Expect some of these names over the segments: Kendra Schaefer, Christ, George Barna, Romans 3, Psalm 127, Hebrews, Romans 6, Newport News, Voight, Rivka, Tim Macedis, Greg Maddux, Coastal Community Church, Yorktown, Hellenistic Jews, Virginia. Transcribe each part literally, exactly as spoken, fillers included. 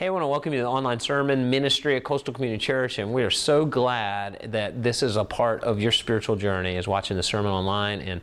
Hey, I want to welcome you to the online sermon ministry at Coastal Community Church, and we are so glad that this is a part of your spiritual journey, is watching the sermon online. And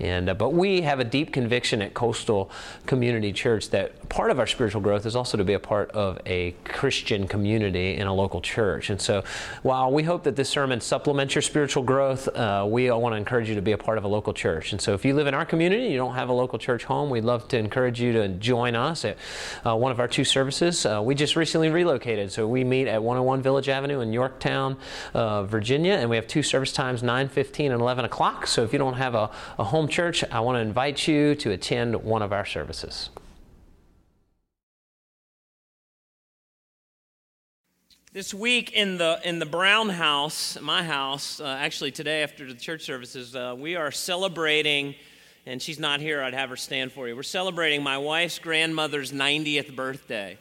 and uh, but we have a deep conviction at Coastal Community Church that part of our spiritual growth is also to be a part of a Christian community in a local church. And so while we hope that this sermon supplements your spiritual growth, uh, we all want to encourage you to be a part of a local church. And so if you live in our community and you don't have a local church home, we'd love to encourage you to join us at uh, one of our two services. Uh, we just recently relocated, so we meet at one oh one Village Avenue in Yorktown, uh, Virginia, and we have two service times, nine fifteen and eleven o'clock. So if you don't have a, a home church, I want to invite you to attend one of our services. This week in the in the Brown house, my house, uh, actually today after the church services, uh, we are celebrating, and she's not here, I'd have her stand for you. We're celebrating my wife's grandmother's ninetieth birthday.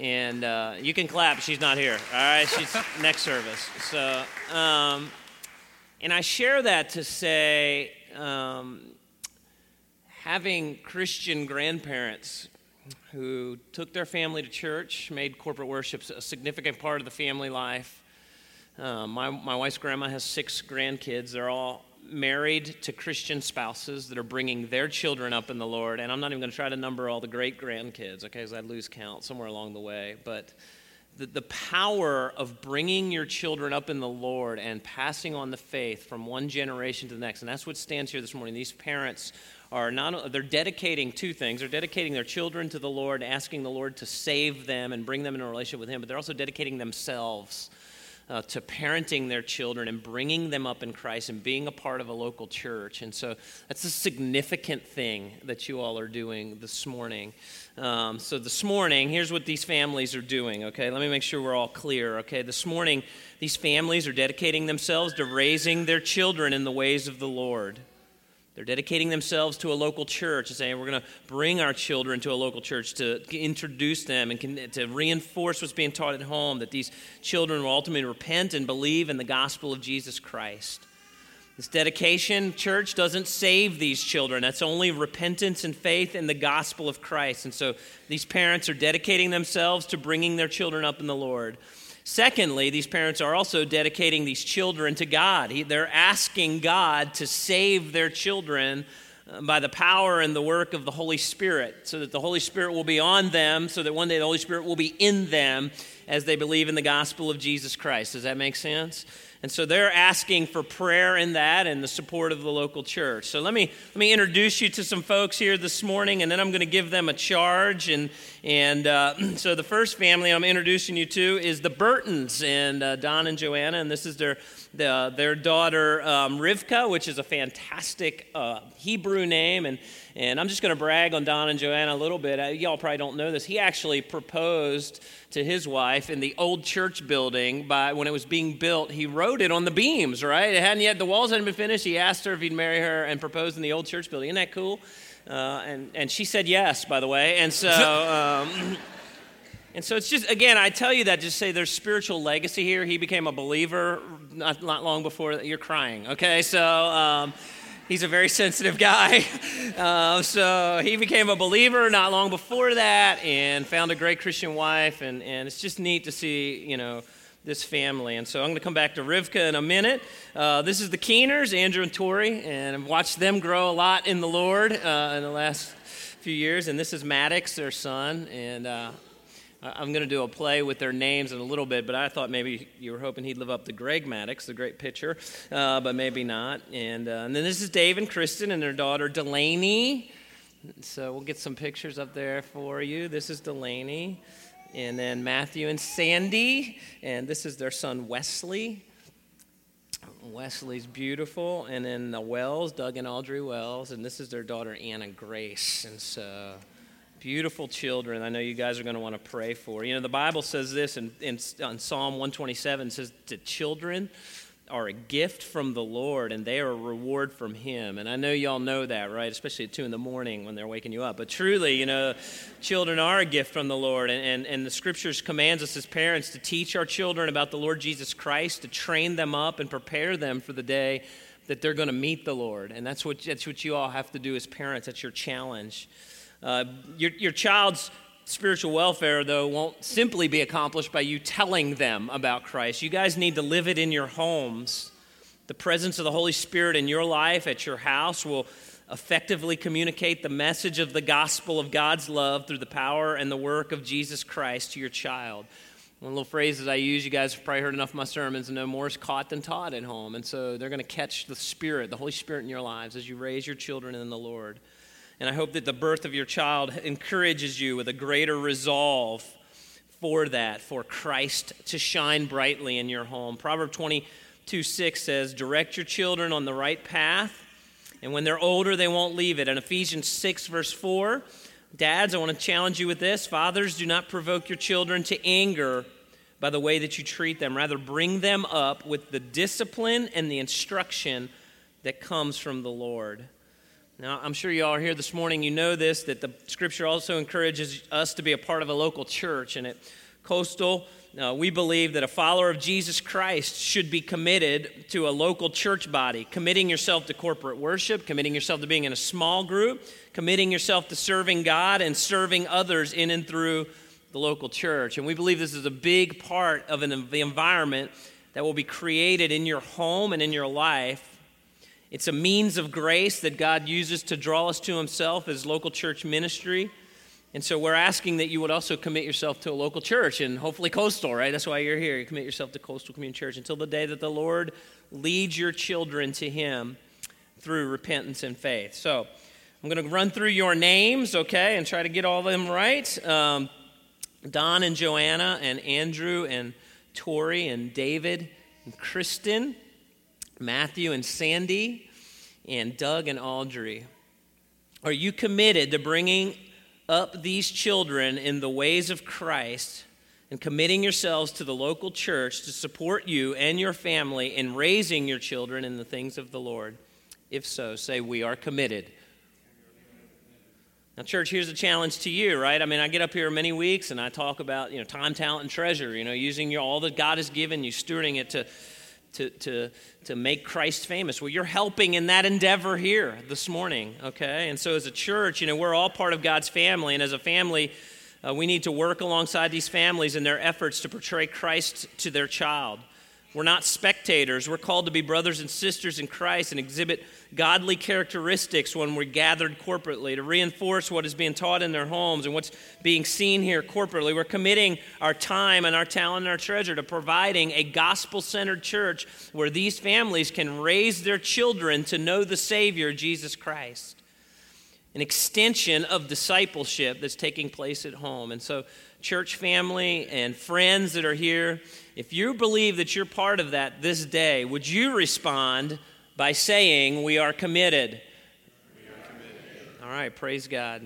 And uh, you can clap, she's not here, all right? She's next service. So, um, and I share that to say, um, having Christian grandparents who took their family to church, made corporate worship a significant part of the family life. Uh, my, my wife's grandma has six grandkids. They're all married to Christian spouses that are bringing their children up in the Lord, and I'm not even going to try to number all the great-grandkids, okay, because I'd lose count somewhere along the way, but the, the power of bringing your children up in the Lord and passing on the faith from one generation to the next, and that's what stands here this morning. These parents are not, they're dedicating two things. They're dedicating their children to the Lord, asking the Lord to save them and bring them in a relationship with Him, but they're also dedicating themselves Uh, to parenting their children and bringing them up in Christ and being a part of a local church. And so that's a significant thing that you all are doing this morning. Um, so this morning, here's what these families are doing, okay? Let me make sure we're all clear, okay? This morning, these families are dedicating themselves to raising their children in the ways of the Lord. They're dedicating themselves to a local church and saying, we're going to bring our children to a local church to introduce them and can, to reinforce what's being taught at home, that these children will ultimately repent and believe in the gospel of Jesus Christ. This dedication, church, doesn't save these children. That's only repentance and faith in the gospel of Christ. And so these parents are dedicating themselves to bringing their children up in the Lord. Secondly, these parents are also dedicating these children to God. They're asking God to save their children by the power and the work of the Holy Spirit, so that the Holy Spirit will be on them, so that one day the Holy Spirit will be in them as they believe in the gospel of Jesus Christ. Does that make sense? And so they're asking for prayer in that and the support of the local church. So let me let me introduce you to some folks here this morning, and then I'm going to give them a charge. And and uh, so the first family I'm introducing you to is the Burtons, and uh, Don and Joanna, and this is their the, their daughter um, Rivka, which is a fantastic uh, Hebrew name. And and I'm just going to brag on Don and Joanna a little bit. I, y'all probably don't know this. He actually proposed to his wife in the old church building by when it was being built. He wrote it on the beams, right? It hadn't yet, the walls hadn't been finished. He asked her if he'd marry her and proposed in the old church building. Isn't that cool? Uh, and and she said yes, by the way. And so, um, and so it's just, again, I tell you that just say there's spiritual legacy here. He became a believer not, not long before you're crying. Okay, so. Um, He's a very sensitive guy, uh, so he became a believer not long before that, and found a great Christian wife, and, and it's just neat to see, you know, this family. And so I'm going to come back to Rivka in a minute. Uh, this is the Keeners, Andrew and Tori, and I've watched them grow a lot in the Lord uh, in the last few years. And this is Maddux, their son, and uh, I'm going to do a play with their names in a little bit, but I thought maybe you were hoping he'd live up to Greg Maddux, the great pitcher, uh, but maybe not. And, uh, and then this is Dave and Kristen and their daughter Delaney. So we'll get some pictures up there for you. This is Delaney. And then Matthew and Sandy. And this is their son Wesley. Wesley's beautiful. And then the Wells, Doug and Audrey Wells. And this is their daughter Anna Grace. And so... beautiful children. I know you guys are going to want to pray for. You know, the Bible says this in, in, in Psalm one twenty-seven, it says the children are a gift from the Lord, and they are a reward from Him. And I know y'all know that, right? Especially at two in the morning when they're waking you up. But truly, you know, children are a gift from the Lord. And, and, and the Scriptures commands us as parents to teach our children about the Lord Jesus Christ, to train them up and prepare them for the day that they're going to meet the Lord. And that's what that's what you all have to do as parents. That's your challenge. Uh, your, your child's Spiritual welfare, though, won't simply be accomplished by you telling them about Christ. You guys need to live it in your homes. The presence of the Holy Spirit in your life, at your house, will effectively communicate the message of the gospel of God's love through the power and the work of Jesus Christ to your child. One little phrase that I use, you guys have probably heard enough of my sermons, and no more is caught than taught at home. And so they're going to catch the Spirit, the Holy Spirit in your lives as you raise your children in the Lord. And I hope that the birth of your child encourages you with a greater resolve for that, for Christ to shine brightly in your home. Proverbs twenty-two six says, direct your children on the right path, and when they're older, they won't leave it. And Ephesians six, verse four, dads, I want to challenge you with this. Fathers, do not provoke your children to anger by the way that you treat them. Rather, bring them up with the discipline and the instruction that comes from the Lord. Now, I'm sure you all are here this morning. You know this, that the Scripture also encourages us to be a part of a local church. And at Coastal, uh, we believe that a follower of Jesus Christ should be committed to a local church body, committing yourself to corporate worship, committing yourself to being in a small group, committing yourself to serving God and serving others in and through the local church. And we believe this is a big part of an, the environment that will be created in your home and in your life. It's a means of grace that God uses to draw us to himself as local church ministry. And so we're asking that you would also commit yourself to a local church, and hopefully Coastal, right? That's why you're here. You commit yourself to Coastal Community Church until the day that the Lord leads your children to him through repentance and faith. So I'm going to run through your names, okay, and try to get all of them right. Um, Don and Joanna and Andrew and Tori and David and Kristen, Matthew and Sandy, and Doug and Audrey. Are you committed to bringing up these children in the ways of Christ and committing yourselves to the local church to support you and your family in raising your children in the things of the Lord? If so, say, we are committed. Now, church, here's a challenge to you, right? I mean, I get up here many weeks and I talk about, you know, time, talent, and treasure, you know, using your, all that God has given you, stewarding it to... To, to to make Christ famous. Well, you're helping in that endeavor here this morning, okay? And so as a church, you know, we're all part of God's family, and as a family, uh, we need to work alongside these families in their efforts to portray Christ to their child. We're not spectators. We're called to be brothers and sisters in Christ and exhibit godly characteristics when we're gathered corporately, to reinforce what is being taught in their homes and what's being seen here corporately. We're committing our time and our talent and our treasure to providing a gospel-centered church where these families can raise their children to know the Savior, Jesus Christ. An extension of discipleship that's taking place at home. And so, church family and friends that are here, if you believe that you're part of that this day, would you respond by saying, we are committed? We are committed. All right, praise God.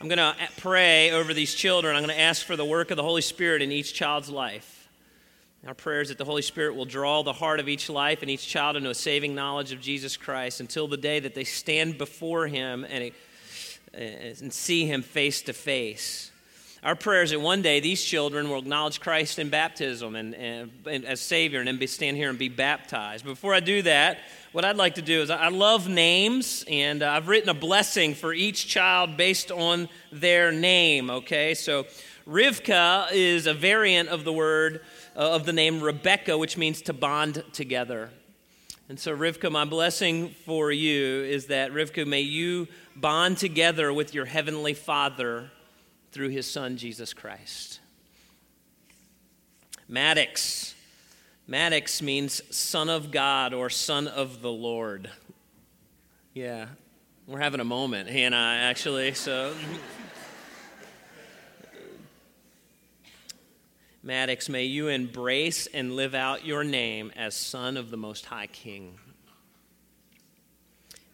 I'm going to pray over these children. I'm going to ask for the work of the Holy Spirit in each child's life. Our prayer is that the Holy Spirit will draw the heart of each life and each child into a saving knowledge of Jesus Christ until the day that they stand before him and, and see him face to face. Our prayer is that one day these children will acknowledge Christ in baptism and, and, and as Savior, and then be, stand here and be baptized. Before I do that, what I'd like to do is, I love names, and I've written a blessing for each child based on their name, okay? So Rivka is a variant of the word uh, of the name Rebecca, which means to bond together. And so Rivka, my blessing for you is that, Rivka, may you bond together with your heavenly Father through his son, Jesus Christ. Maddux. Maddux means son of God or son of the Lord. Yeah, we're having a moment, he and I, actually, so. Maddux, may you embrace and live out your name as son of the Most High King.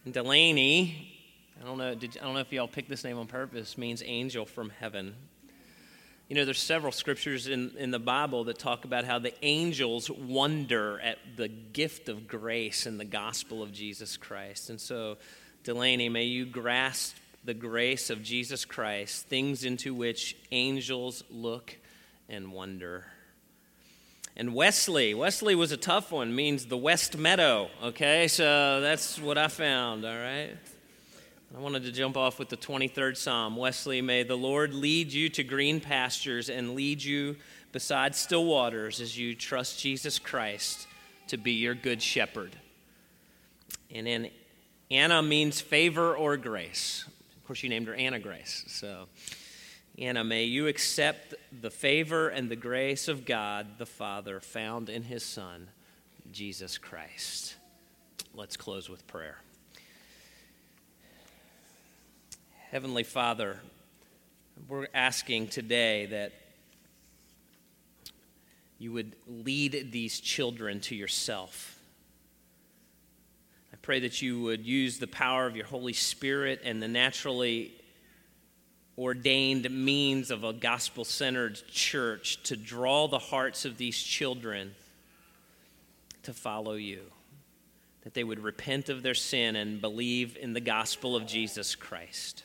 And Delaney, I don't know did, I don't know if y'all picked this name on purpose, means angel from heaven. You know, there's several scriptures in, in the Bible that talk about how the angels wonder at the gift of grace and the gospel of Jesus Christ. And so, Delaney, may you grasp the grace of Jesus Christ, things into which angels look and wonder. And Wesley, Wesley was a tough one, means the West Meadow, okay? So that's what I found, all right? I wanted to jump off with the twenty-third Psalm. Wesley, may the Lord lead you to green pastures and lead you beside still waters as you trust Jesus Christ to be your good shepherd. And then Anna means favor or grace. Of course, you named her Anna Grace. So, Anna, may you accept the favor and the grace of God the Father found in his Son, Jesus Christ. Let's close with prayer. Heavenly Father, we're asking today that you would lead these children to yourself. I pray that you would use the power of your Holy Spirit and the naturally ordained means of a gospel-centered church to draw the hearts of these children to follow you, that they would repent of their sin and believe in the gospel of Jesus Christ.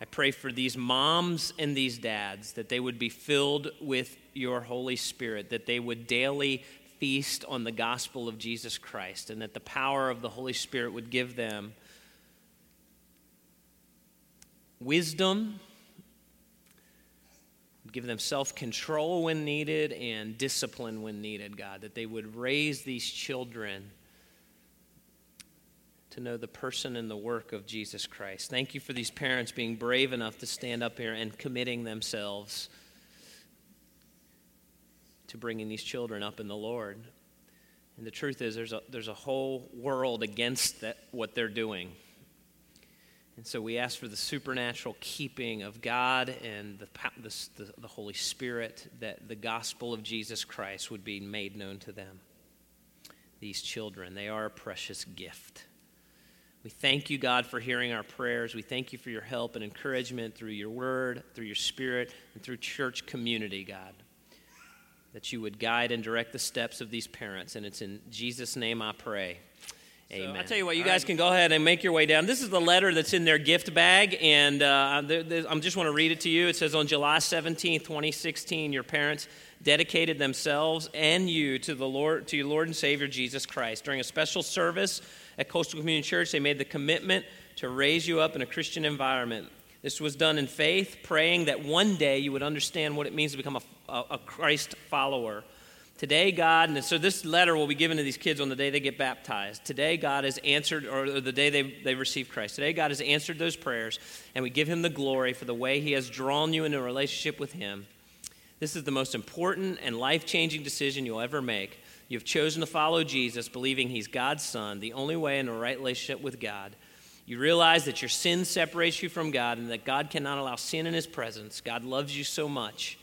I pray for these moms and these dads that they would be filled with your Holy Spirit, that they would daily feast on the gospel of Jesus Christ, and that the power of the Holy Spirit would give them wisdom, give them self-control when needed and discipline when needed, God, that they would raise these children to know the person and the work of Jesus Christ. Thank you for these parents being brave enough to stand up here and committing themselves to bringing these children up in the Lord. And the truth is there's a, there's a whole world against that, what they're doing. And so we ask for the supernatural keeping of God and the, the, the Holy Spirit, that the gospel of Jesus Christ would be made known to them. These children, they are a precious gift. We thank you, God, for hearing our prayers. We thank you for your help and encouragement through your word, through your spirit, and through church community, God, that you would guide and direct the steps of these parents. And it's in Jesus' name I pray. Amen. So I tell you what, you All guys right. can go ahead and make your way down. This is the letter that's in their gift bag, and uh, there, there, I just want to read it to you. It says, on July seventeenth, twenty sixteen, your parents dedicated themselves and you to the Lord, to your Lord and Savior, Jesus Christ. During a special service at Coastal Community Church, they made the commitment to raise you up in a Christian environment. This was done in faith, praying that one day you would understand what it means to become a, a, a Christ follower. Today, God, and so this letter will be given to these kids on the day they get baptized. Today, God has answered, or the day they, they receive Christ. Today, God has answered those prayers, and we give him the glory for the way he has drawn you into a relationship with him. This is the most important and life-changing decision you'll ever make. You've chosen to follow Jesus, believing he's God's son, the only way in a right relationship with God. You realize that your sin separates you from God and that God cannot allow sin in his presence. God loves you so much,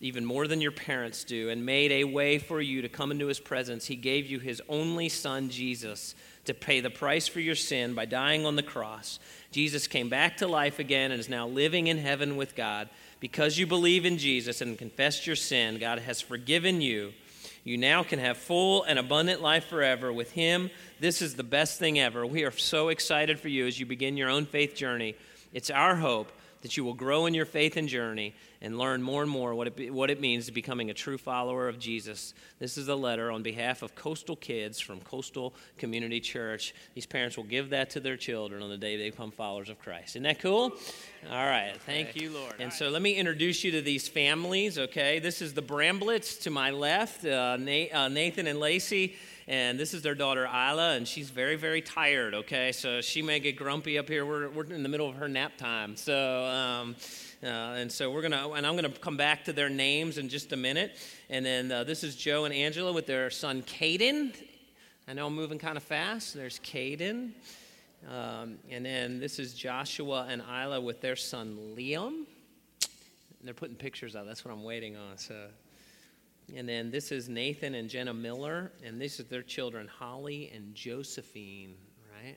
even more than your parents do, and made a way for you to come into his presence. He gave you his only son, Jesus, to pay the price for your sin by dying on the cross. Jesus came back to life again and is now living in heaven with God. Because you believe in Jesus and confessed your sin, God has forgiven you. You now can have full and abundant life forever with him. This is the best thing ever. We are so excited for you as you begin your own faith journey. It's our hope that you will grow in your faith and journey and learn more and more what it what it means to becoming a true follower of Jesus. This is a letter on behalf of Coastal Kids from Coastal Community Church. These parents will give that to their children on the day they become followers of Christ. Isn't that cool? All right. Thank okay. you, Lord. And All so right. let me introduce you to these families, okay? This is the Bramblets to my left, uh, Nathan and Lacey. And this is their daughter, Isla, and she's very, very tired, okay? So she may get grumpy up here. We're we're in the middle of her nap time. So, um, uh, and so we're going to, and I'm going to come back to their names in just a minute. And then uh, this is Joe and Angela with their son, Caden. I know I'm moving kind of fast. There's Caden. Um, and then this is Joshua and Isla with their son, Liam. And they're putting pictures out. That's what I'm waiting on, so... And then this is Nathan and Jenna Miller, and these are their children, Holly and Josephine, right?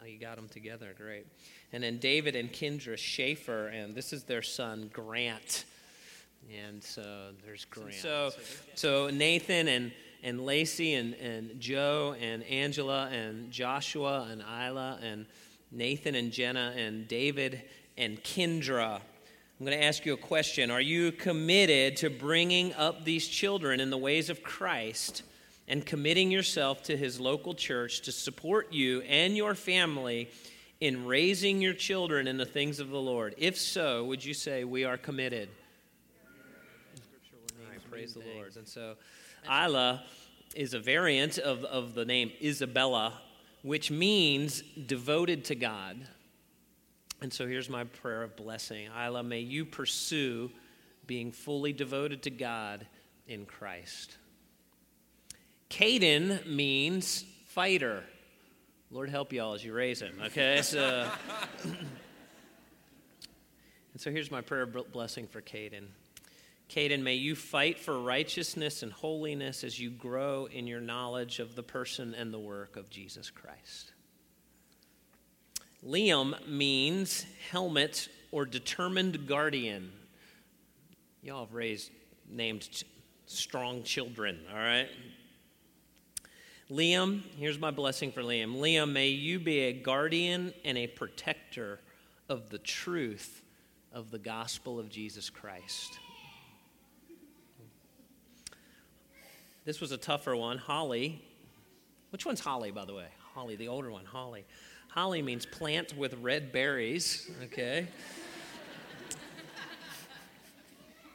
Oh, you got them together, great. And then David and Kendra Schaefer, and this is their son, Grant. And so there's Grant. So, so Nathan and, and Lacey and, and Joe and Angela and Joshua and Isla and Nathan and Jenna and David and Kendra. I'm going to ask you a question. Are you committed to bringing up these children in the ways of Christ and committing yourself to his local church to support you and your family in raising your children in the things of the Lord? If so, would you say we are committed? Right, praise the Lord. And so Isla is a variant of, of the name Isabella, which means devoted to God. And so here's my prayer of blessing. Isla, may you pursue being fully devoted to God in Christ. Caden means fighter. Lord help y'all as you raise him, okay? So, and so here's my prayer blessing for Caden. Caden, may you fight for righteousness and holiness as you grow in your knowledge of the person and the work of Jesus Christ. Liam means helmet or determined guardian. Y'all have raised named ch- strong children, all right? Liam, here's my blessing for Liam. Liam, may you be a guardian and a protector of the truth of the gospel of Jesus Christ. This was a tougher one. Holly. Which one's Holly, by the way? Holly, the older one, Holly. Holly means plant with red berries, okay?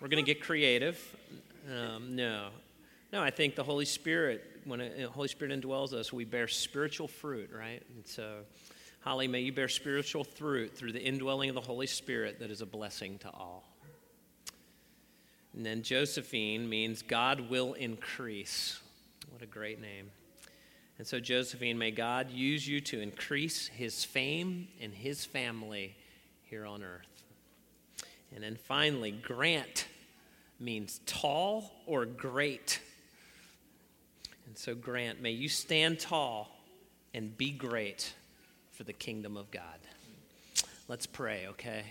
We're going to get creative. Um, no. No, I think the Holy Spirit, when the Holy Spirit indwells us, we bear spiritual fruit, right? And so, Holly, may you bear spiritual fruit through the indwelling of the Holy Spirit that is a blessing to all. And then Josephine means God will increase. What a great name. And so, Josephine, may God use you to increase his fame and his family here on earth. And then finally, Grant means tall or great. And so, Grant, may you stand tall and be great for the kingdom of God. Let's pray, okay?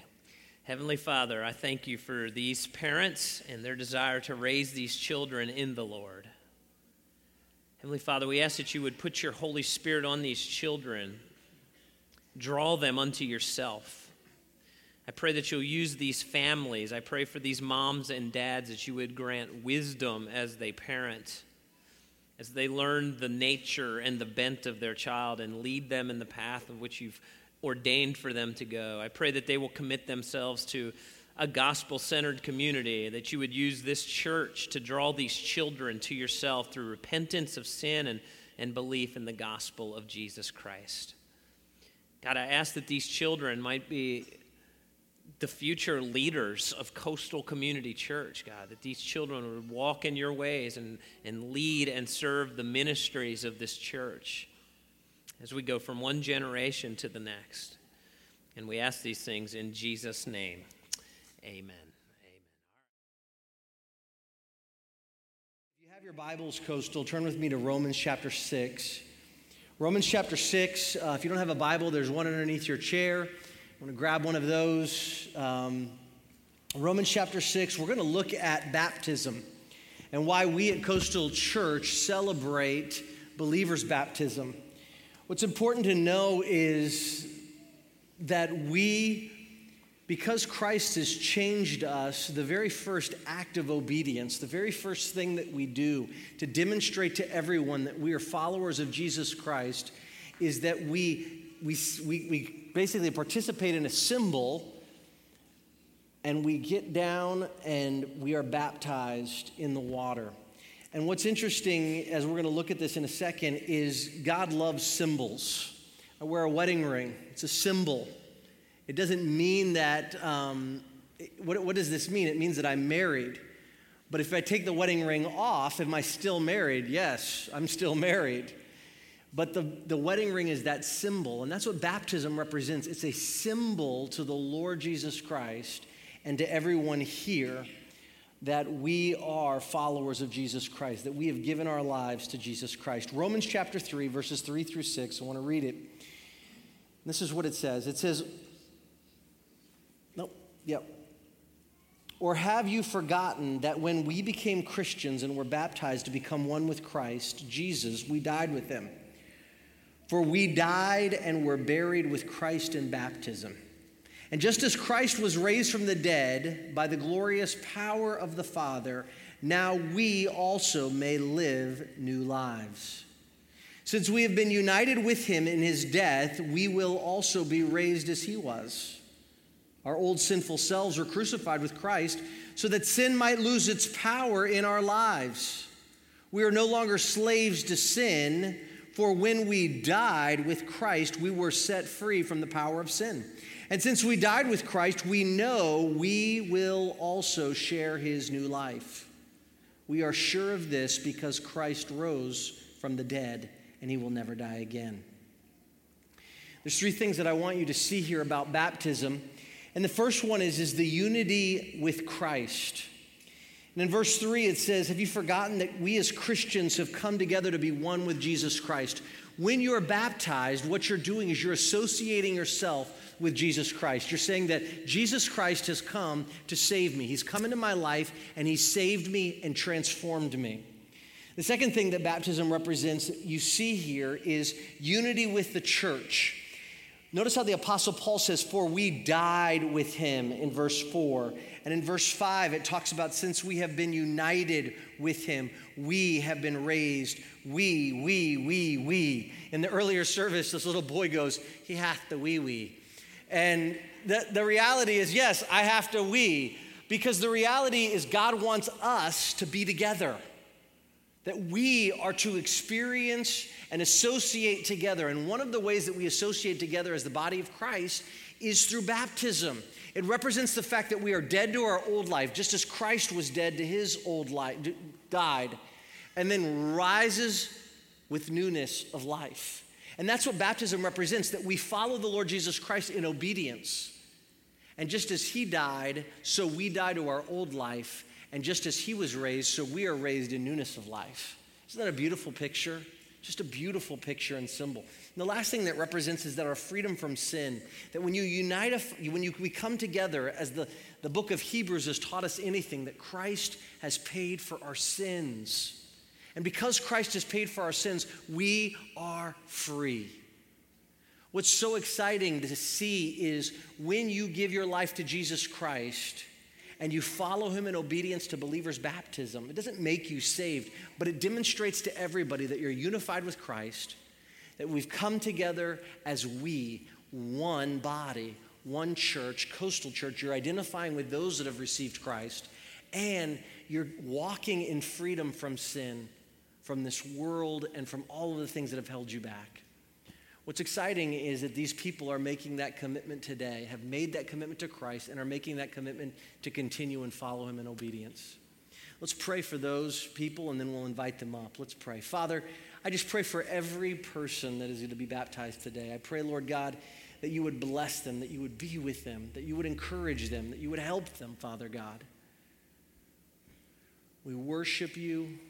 Heavenly Father, I thank you for these parents and their desire to raise these children in the Lord. Heavenly Father, we ask that you would put your Holy Spirit on these children, draw them unto yourself. I pray that you'll use these families. I pray for these moms and dads that you would grant wisdom as they parent, as they learn the nature and the bent of their child and lead them in the path of which you've ordained for them to go. I pray that they will commit themselves to a gospel-centered community, that you would use this church to draw these children to yourself through repentance of sin and, and belief in the gospel of Jesus Christ. God, I ask that these children might be the future leaders of Coastal Community Church, God, that these children would walk in your ways and, and lead and serve the ministries of this church as we go from one generation to the next. And we ask these things in Jesus' name. Amen. Amen. If you have your Bibles, Coastal, turn with me to Romans chapter six. Romans chapter six, uh, if you don't have a Bible, there's one underneath your chair. I'm going to grab one of those. Um, Romans chapter six, we're going to look at baptism and why we at Coastal Church celebrate believers' baptism. What's important to know is that we, because Christ has changed us, the very first act of obedience, the very first thing that we do to demonstrate to everyone that we are followers of Jesus Christ is that we we we we basically participate in a symbol, and we get down and we are baptized in the water. And what's interesting, as we're going to look at this in a second, is God loves symbols. I wear a wedding ring. It's a symbol. It doesn't mean that, um, what, what does this mean? It means that I'm married. But if I take the wedding ring off, am I still married? Yes, I'm still married. But the, the wedding ring is that symbol, and that's what baptism represents. It's a symbol to the Lord Jesus Christ and to everyone here that we are followers of Jesus Christ, that we have given our lives to Jesus Christ. Romans chapter three, verses three through six, I want to read it. This is what it says. It says, nope, yep. Or have you forgotten that when we became Christians and were baptized to become one with Christ, Jesus, we died with him? For we died and were buried with Christ in baptism. And just as Christ was raised from the dead by the glorious power of the Father, now we also may live new lives. Since we have been united with him in his death, we will also be raised as he was. Our old sinful selves were crucified with Christ so that sin might lose its power in our lives. We are no longer slaves to sin, for when we died with Christ, we were set free from the power of sin. And since we died with Christ, we know we will also share his new life. We are sure of this because Christ rose from the dead, and he will never die again. There's three things that I want you to see here about baptism. And the first one is, is the unity with Christ. And in verse three, it says, have you forgotten that we as Christians have come together to be one with Jesus Christ? When you're baptized, what you're doing is you're associating yourself with Jesus Christ. You're saying that Jesus Christ has come to save me. He's come into my life, and he saved me and transformed me. The second thing that baptism represents, you see here, is unity with the church. Notice how the Apostle Paul says, for we died with him in verse four. And in verse five, it talks about since we have been united with him, we have been raised. We, we, we, we. In the earlier service, this little boy goes, he hath to we, we. And the, the reality is, yes, I have to we. Because the reality is God wants us to be together. That we are to experience and associate together. And one of the ways that we associate together as the body of Christ is through baptism. It represents the fact that we are dead to our old life, just as Christ was dead to his old life, died, and then rises with newness of life. And that's what baptism represents, that we follow the Lord Jesus Christ in obedience. And just as he died, so we die to our old life. And just as he was raised, so we are raised in newness of life. Isn't that a beautiful picture? Just a beautiful picture and symbol. And the last thing that represents is that our freedom from sin, that when you unite, a, when you, we come together, as the, the book of Hebrews has taught us anything, that Christ has paid for our sins. And because Christ has paid for our sins, we are free. What's so exciting to see is when you give your life to Jesus Christ, and you follow him in obedience to believers' baptism. It doesn't make you saved, but it demonstrates to everybody that you're unified with Christ, that we've come together as we, one body, one church, Coastal Church. You're identifying with those that have received Christ, and you're walking in freedom from sin, from this world, and from all of the things that have held you back. What's exciting is that these people are making that commitment today, have made that commitment to Christ, and are making that commitment to continue and follow him in obedience. Let's pray for those people, and then we'll invite them up. Let's pray. Father, I just pray for every person that is going to be baptized today. I pray, Lord God, that you would bless them, that you would be with them, that you would encourage them, that you would help them, Father God. We worship you,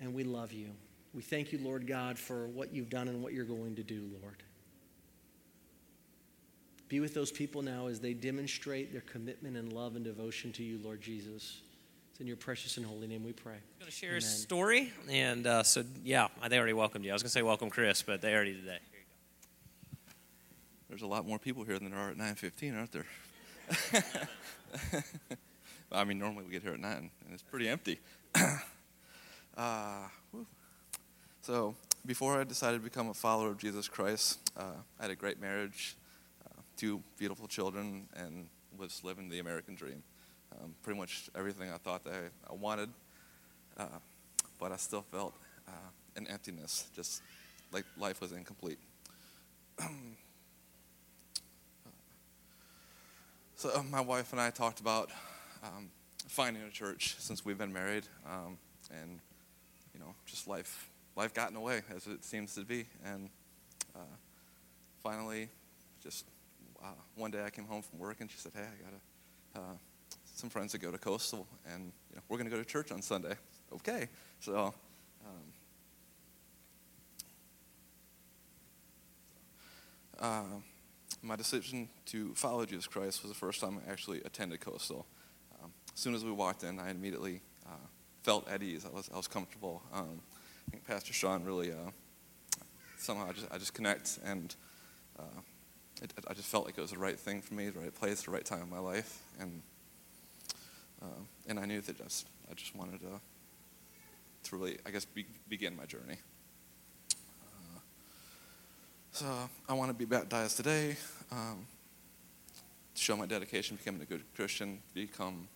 and we love you. We thank you, Lord God, for what you've done and what you're going to do, Lord. Be with those people now as they demonstrate their commitment and love and devotion to you, Lord Jesus. It's in your precious and holy name we pray. I'm going to share a story. And uh, so, yeah, they already welcomed you. I was going to say welcome, Chris, but they already did that. Here you go. There's a lot more people here than there are at nine fifteen, aren't there? I mean, normally we get here at nine, and it's pretty empty. uh, whew. So before I decided to become a follower of Jesus Christ, uh, I had a great marriage, uh, two beautiful children, and was living the American dream. Um, pretty much everything I thought that I, I wanted, uh, but I still felt uh, an emptiness, just like life was incomplete. So uh, my wife and I talked about um, finding a church since we've been married, um, and you know, just life. Life got in the way, as it seems to be, and uh, finally, just uh, one day I came home from work, and she said, hey, I got uh, some friends that go to Coastal, and you know, we're going to go to church on Sunday. Okay. So um, uh, my decision to follow Jesus Christ was the first time I actually attended Coastal. Um, as soon as we walked in, I immediately uh, felt at ease. I was I was comfortable. Um, I think Pastor Sean really, uh, somehow I just, I just connect, and uh, it, I just felt like it was the right thing for me, the right place, the right time in my life, and uh, and I knew that I, was, I just wanted to, to really, I guess, be, begin my journey. Uh, so I want to be baptized today, um, to show my dedication, becoming a good Christian, become,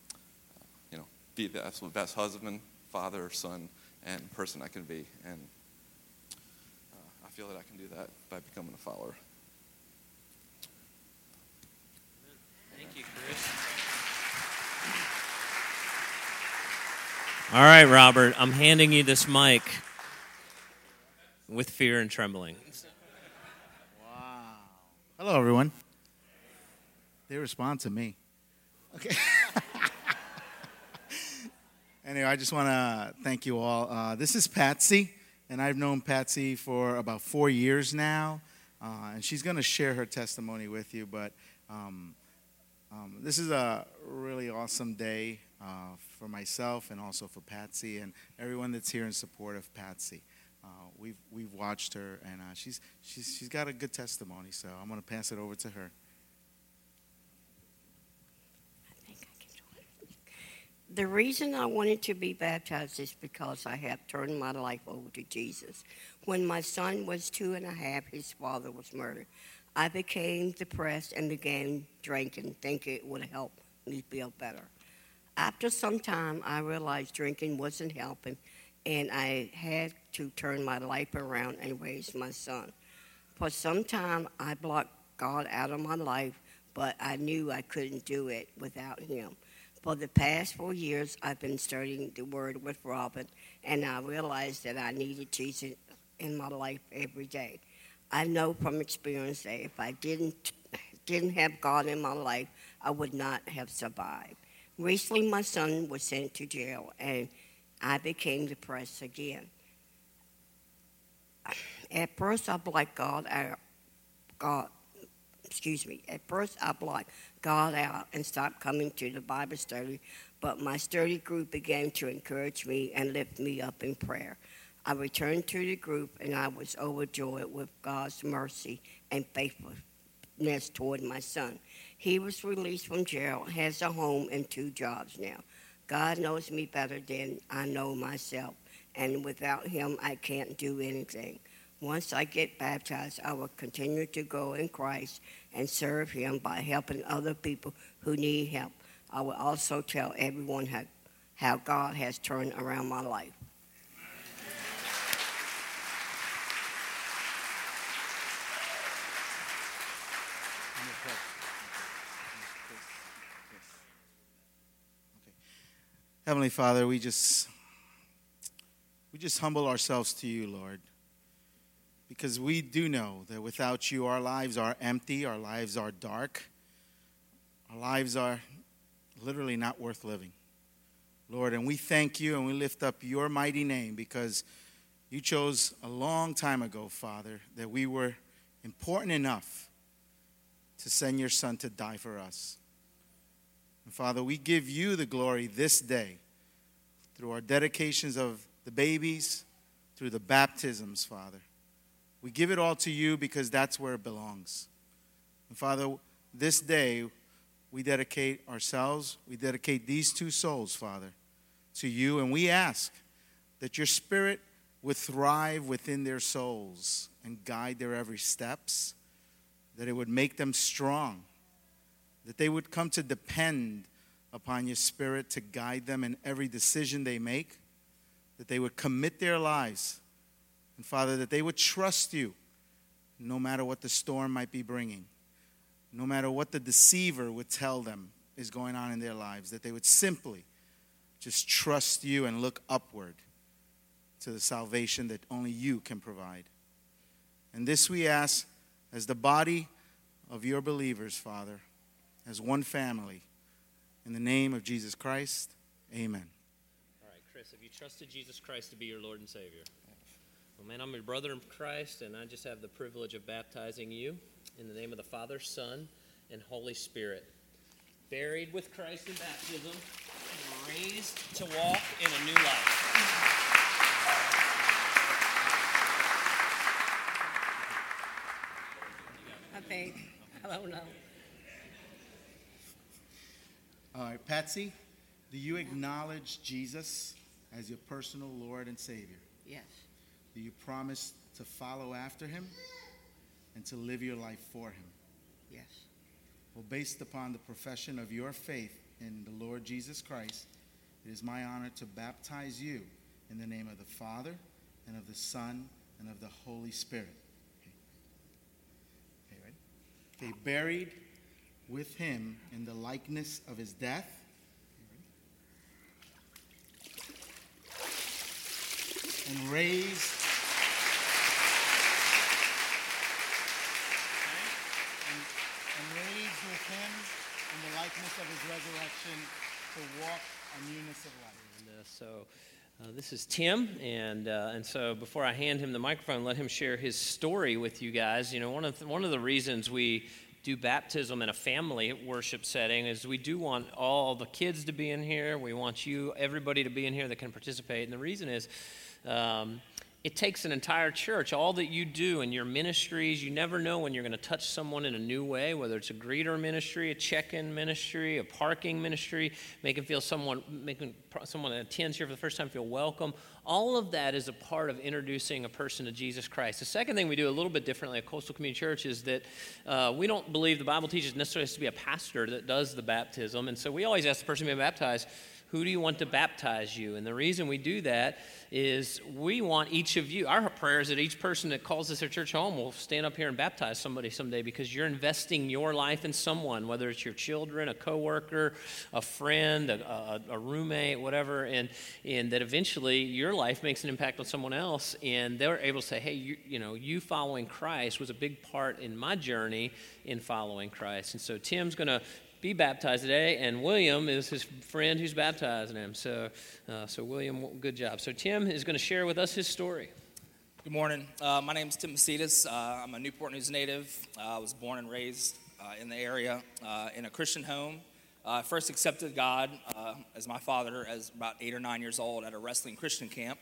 uh, you know, be the absolute best husband, father, son, and person I can be. And uh, I feel that I can do that by becoming a follower. Thank you, Chris. All right, Robert, I'm handing you this mic with fear and trembling. Wow. Hello, everyone. They respond to me. Okay. Anyway, I just want to thank you all. Uh, this is Patsy, and I've known Patsy for about four years now, uh, and she's going to share her testimony with you, but... Um, Um, this is a really awesome day uh, for myself and also for Patsy and everyone that's here in support of Patsy. Uh, we've we've watched her, and uh, she's she's she's got a good testimony. So I'm going to pass it over to her. I think I can do it. The reason I wanted to be baptized is because I have turned my life over to Jesus. When my son was two and a half, his father was murdered. I became depressed and began drinking, thinking it would help me feel better. After some time, I realized drinking wasn't helping, and I had to turn my life around and raise my son. For some time, I blocked God out of my life, but I knew I couldn't do it without him. For the past four years, I've been studying the Word with Robin, and I realized that I needed Jesus in my life every day. I know from experience that if I didn't didn't have God in my life, I would not have survived. Recently, my son was sent to jail, and I became depressed again. At first, I blocked God out. God, excuse me. At first, I blocked God out and stopped coming to the Bible study. But my study group began to encourage me and lift me up in prayer. I returned to the group, and I was overjoyed with God's mercy and faithfulness toward my son. He was released from jail, has a home, and two jobs now. God knows me better than I know myself, and without him, I can't do anything. Once I get baptized, I will continue to grow in Christ and serve him by helping other people who need help. I will also tell everyone how, how God has turned around my life. Heavenly Father, we just we just humble ourselves to you, Lord, because we do know that without you, our lives are empty, our lives are dark, our lives are literally not worth living, Lord. And we thank you and we lift up your mighty name because you chose a long time ago, Father, that we were important enough to send your Son to die for us. And Father, we give you the glory this day through our dedications of the babies, through the baptisms, Father. We give it all to you because that's where it belongs. And Father, this day we dedicate ourselves, we dedicate these two souls, Father, to you. And we ask that your Spirit would thrive within their souls and guide their every steps, that it would make them strong, that they would come to depend upon your Spirit to guide them in every decision they make, that they would commit their lives, and Father, that they would trust you no matter what the storm might be bringing, no matter what the deceiver would tell them is going on in their lives, that they would simply just trust you and look upward to the salvation that only you can provide. And this we ask as the body of your believers, Father, as one family. In the name of Jesus Christ, amen. All right, Chris, have you trusted Jesus Christ to be your Lord and Savior? Well, man, I'm your brother in Christ, and I just have the privilege of baptizing you in the name of the Father, Son, and Holy Spirit. Buried with Christ in baptism, and raised to walk in a new life. I think. I don't know. All right, Patsy, Do you acknowledge Jesus as your personal Lord and Savior? Yes. Do you promise to follow after him and to live your life for him? Yes. Well, based upon the profession of your faith in the Lord Jesus Christ, it is my honor to baptize you in the name of the Father and of the Son and of the Holy Spirit. Okay, ready? Okay, buried with him in the likeness of his death. And raised, and, and raised with him in the likeness of his resurrection to walk in newness of life. And, uh, so uh, this is Tim, and uh, and so before I hand him the microphone, let him share his story with you guys. You know, one of the, one of the reasons we do baptism in a family worship setting is we do want all the kids to be in here. We want you, everybody, to be in here that can participate. And the reason is, Um, it takes an entire church. All that you do in your ministries, you never know when you're going to touch someone in a new way, whether it's a greeter ministry, a check-in ministry, a parking ministry, making feel someone, making someone that attends here for the first time feel welcome. All of that is a part of introducing a person to Jesus Christ. The second thing we do a little bit differently at Coastal Community Church is that uh, we don't believe the Bible teaches necessarily has to be a pastor that does the baptism, and so we always ask the person to be baptized, who do you want to baptize you? And the reason we do that is we want each of you, our prayer is that each person that calls us their church home will stand up here and baptize somebody someday, because you're investing your life in someone, whether it's your children, a coworker, a friend, a, a, a roommate, whatever, and, and that eventually your life makes an impact on someone else, and they're able to say, hey, you, you know, you following Christ was a big part in my journey in following Christ. And so Tim's going to be baptized today, and William is his friend who's baptizing him. So, uh, so William, good job. So Tim is going to share with us his story. Good morning. Uh, my name is Tim Macedis. Uh, I'm a Newport News native. Uh, I was born and raised uh, in the area uh, in a Christian home. I uh, first accepted God uh, as my father as about eight or nine years old at a wrestling Christian camp.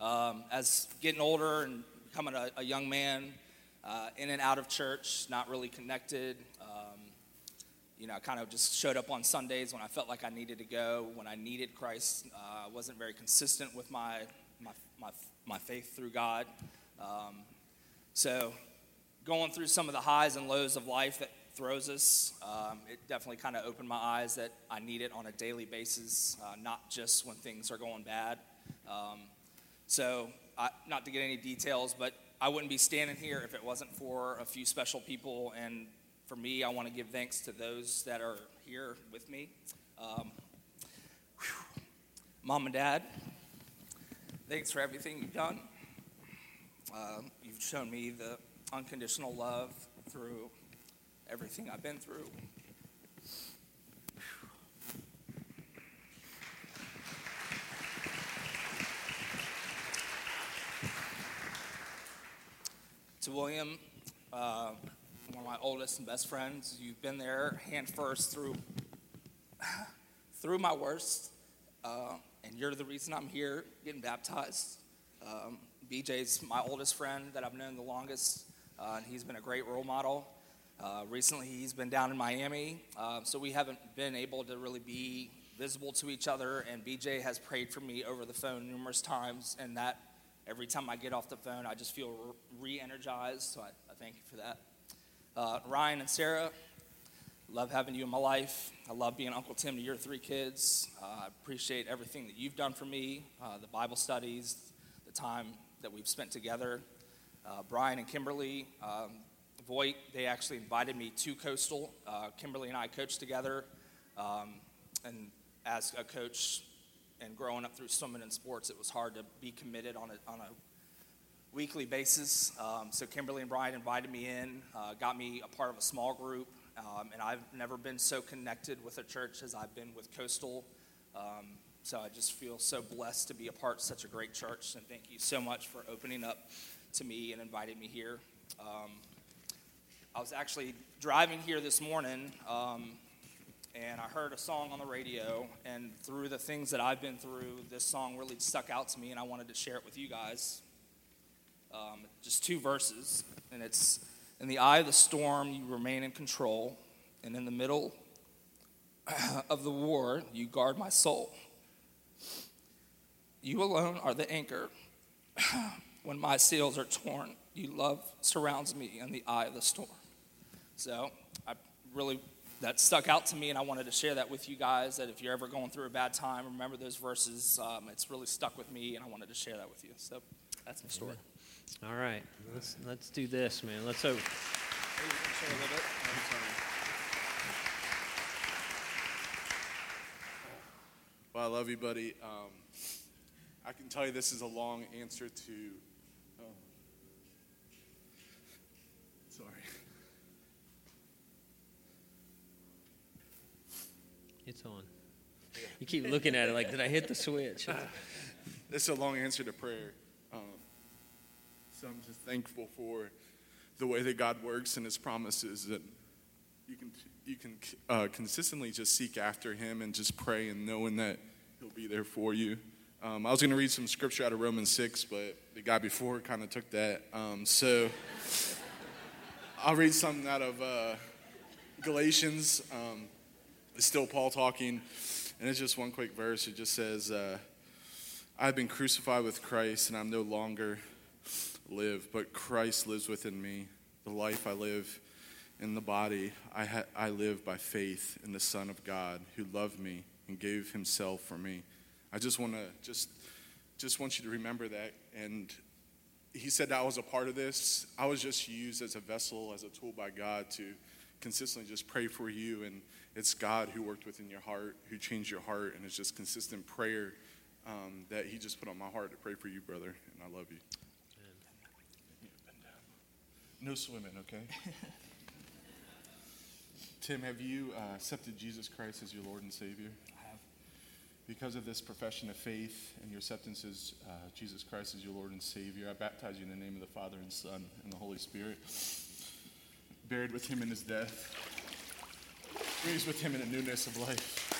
Um, as getting older and becoming a, a young man, uh, in and out of church, not really connected. Um, You know, I kind of just showed up on Sundays when I felt like I needed to go, when I needed Christ. I uh, wasn't very consistent with my my my, my faith through God. Um, so going through some of the highs and lows of life that throws us, um, it definitely kind of opened my eyes that I need it on a daily basis, uh, not just when things are going bad. Um, so I, not to get any details, but I wouldn't be standing here if it wasn't for a few special people. And for me, I want to give thanks to those that are here with me. Um, whew, Mom and Dad, thanks for everything you've done. Uh, you've shown me the unconditional love through everything I've been through. To William, uh, one of my oldest and best friends, you've been there hand first through through my worst, uh, and you're the reason I'm here getting baptized. Um, B J's my oldest friend that I've known the longest, uh, and he's been a great role model. Uh, recently, he's been down in Miami, uh, so we haven't been able to really be visible to each other, and B J has prayed for me over the phone numerous times, and that every time I get off the phone, I just feel re-energized, so I, I thank you for that. Uh, Ryan and Sarah, love having you in my life. I love being Uncle Tim to your three kids. Uh, I appreciate everything that you've done for me, uh, the Bible studies, the time that we've spent together. Uh, Brian and Kimberly, um, Voight, they actually invited me to Coastal. Uh, Kimberly and I coached together. Um, and as a coach and growing up through swimming and sports, it was hard to be committed on a on a weekly basis, um, so Kimberly and Brian invited me in, uh, got me a part of a small group, um, and I've never been so connected with a church as I've been with Coastal, um, so I just feel so blessed to be a part of such a great church, and thank you so much for opening up to me and inviting me here. Um, I was actually driving here this morning, um, and I heard a song on the radio, and through the things that I've been through, this song really stuck out to me, and I wanted to share it with you guys. Um, just two verses, and it's, in the eye of the storm, you remain in control, and in the middle of the war, you guard my soul. You alone are the anchor. When my sails are torn, you love surrounds me in the eye of the storm. So I really, that stuck out to me, and I wanted to share that with you guys, that if you're ever going through a bad time, remember those verses. Um, it's really stuck with me, and I wanted to share that with you. So that's my story. All right. Let's let's do this, man. Let's hope. Well, I love you, buddy. Um, I can tell you this is a long answer to... Oh. Sorry. It's on. You keep looking at it like, did I hit the switch? This is a long answer to prayer. Um, so I'm just thankful for the way that God works and his promises, and you can you can uh, consistently just seek after him and just pray and knowing that he'll be there for you. Um, I was going to read some scripture out of Romans six, but the guy before kind of took that. Um, so I'll read something out of uh, Galatians. Um, it's still Paul talking, and it's just one quick verse. It just says, uh, I've been crucified with Christ, and I'm no longer... live, but Christ lives within me. The life I live in the body, I ha- I live by faith in the Son of God who loved me and gave himself for me. I just want to just just want you to remember that. And he said that I was a part of this. I was just used as a vessel, as a tool by God to consistently just pray for you, and it's God who worked within your heart, who changed your heart, and it's just consistent prayer um, that he just put on my heart to pray for you, brother, and I love you. No swimming, okay? Tim, have you uh, accepted Jesus Christ as your Lord and Savior? I have. Because of this profession of faith and your acceptance as uh, Jesus Christ as your Lord and Savior, I baptize you in the name of the Father and Son and the Holy Spirit. Buried with him in his death. Raised with him in a newness of life.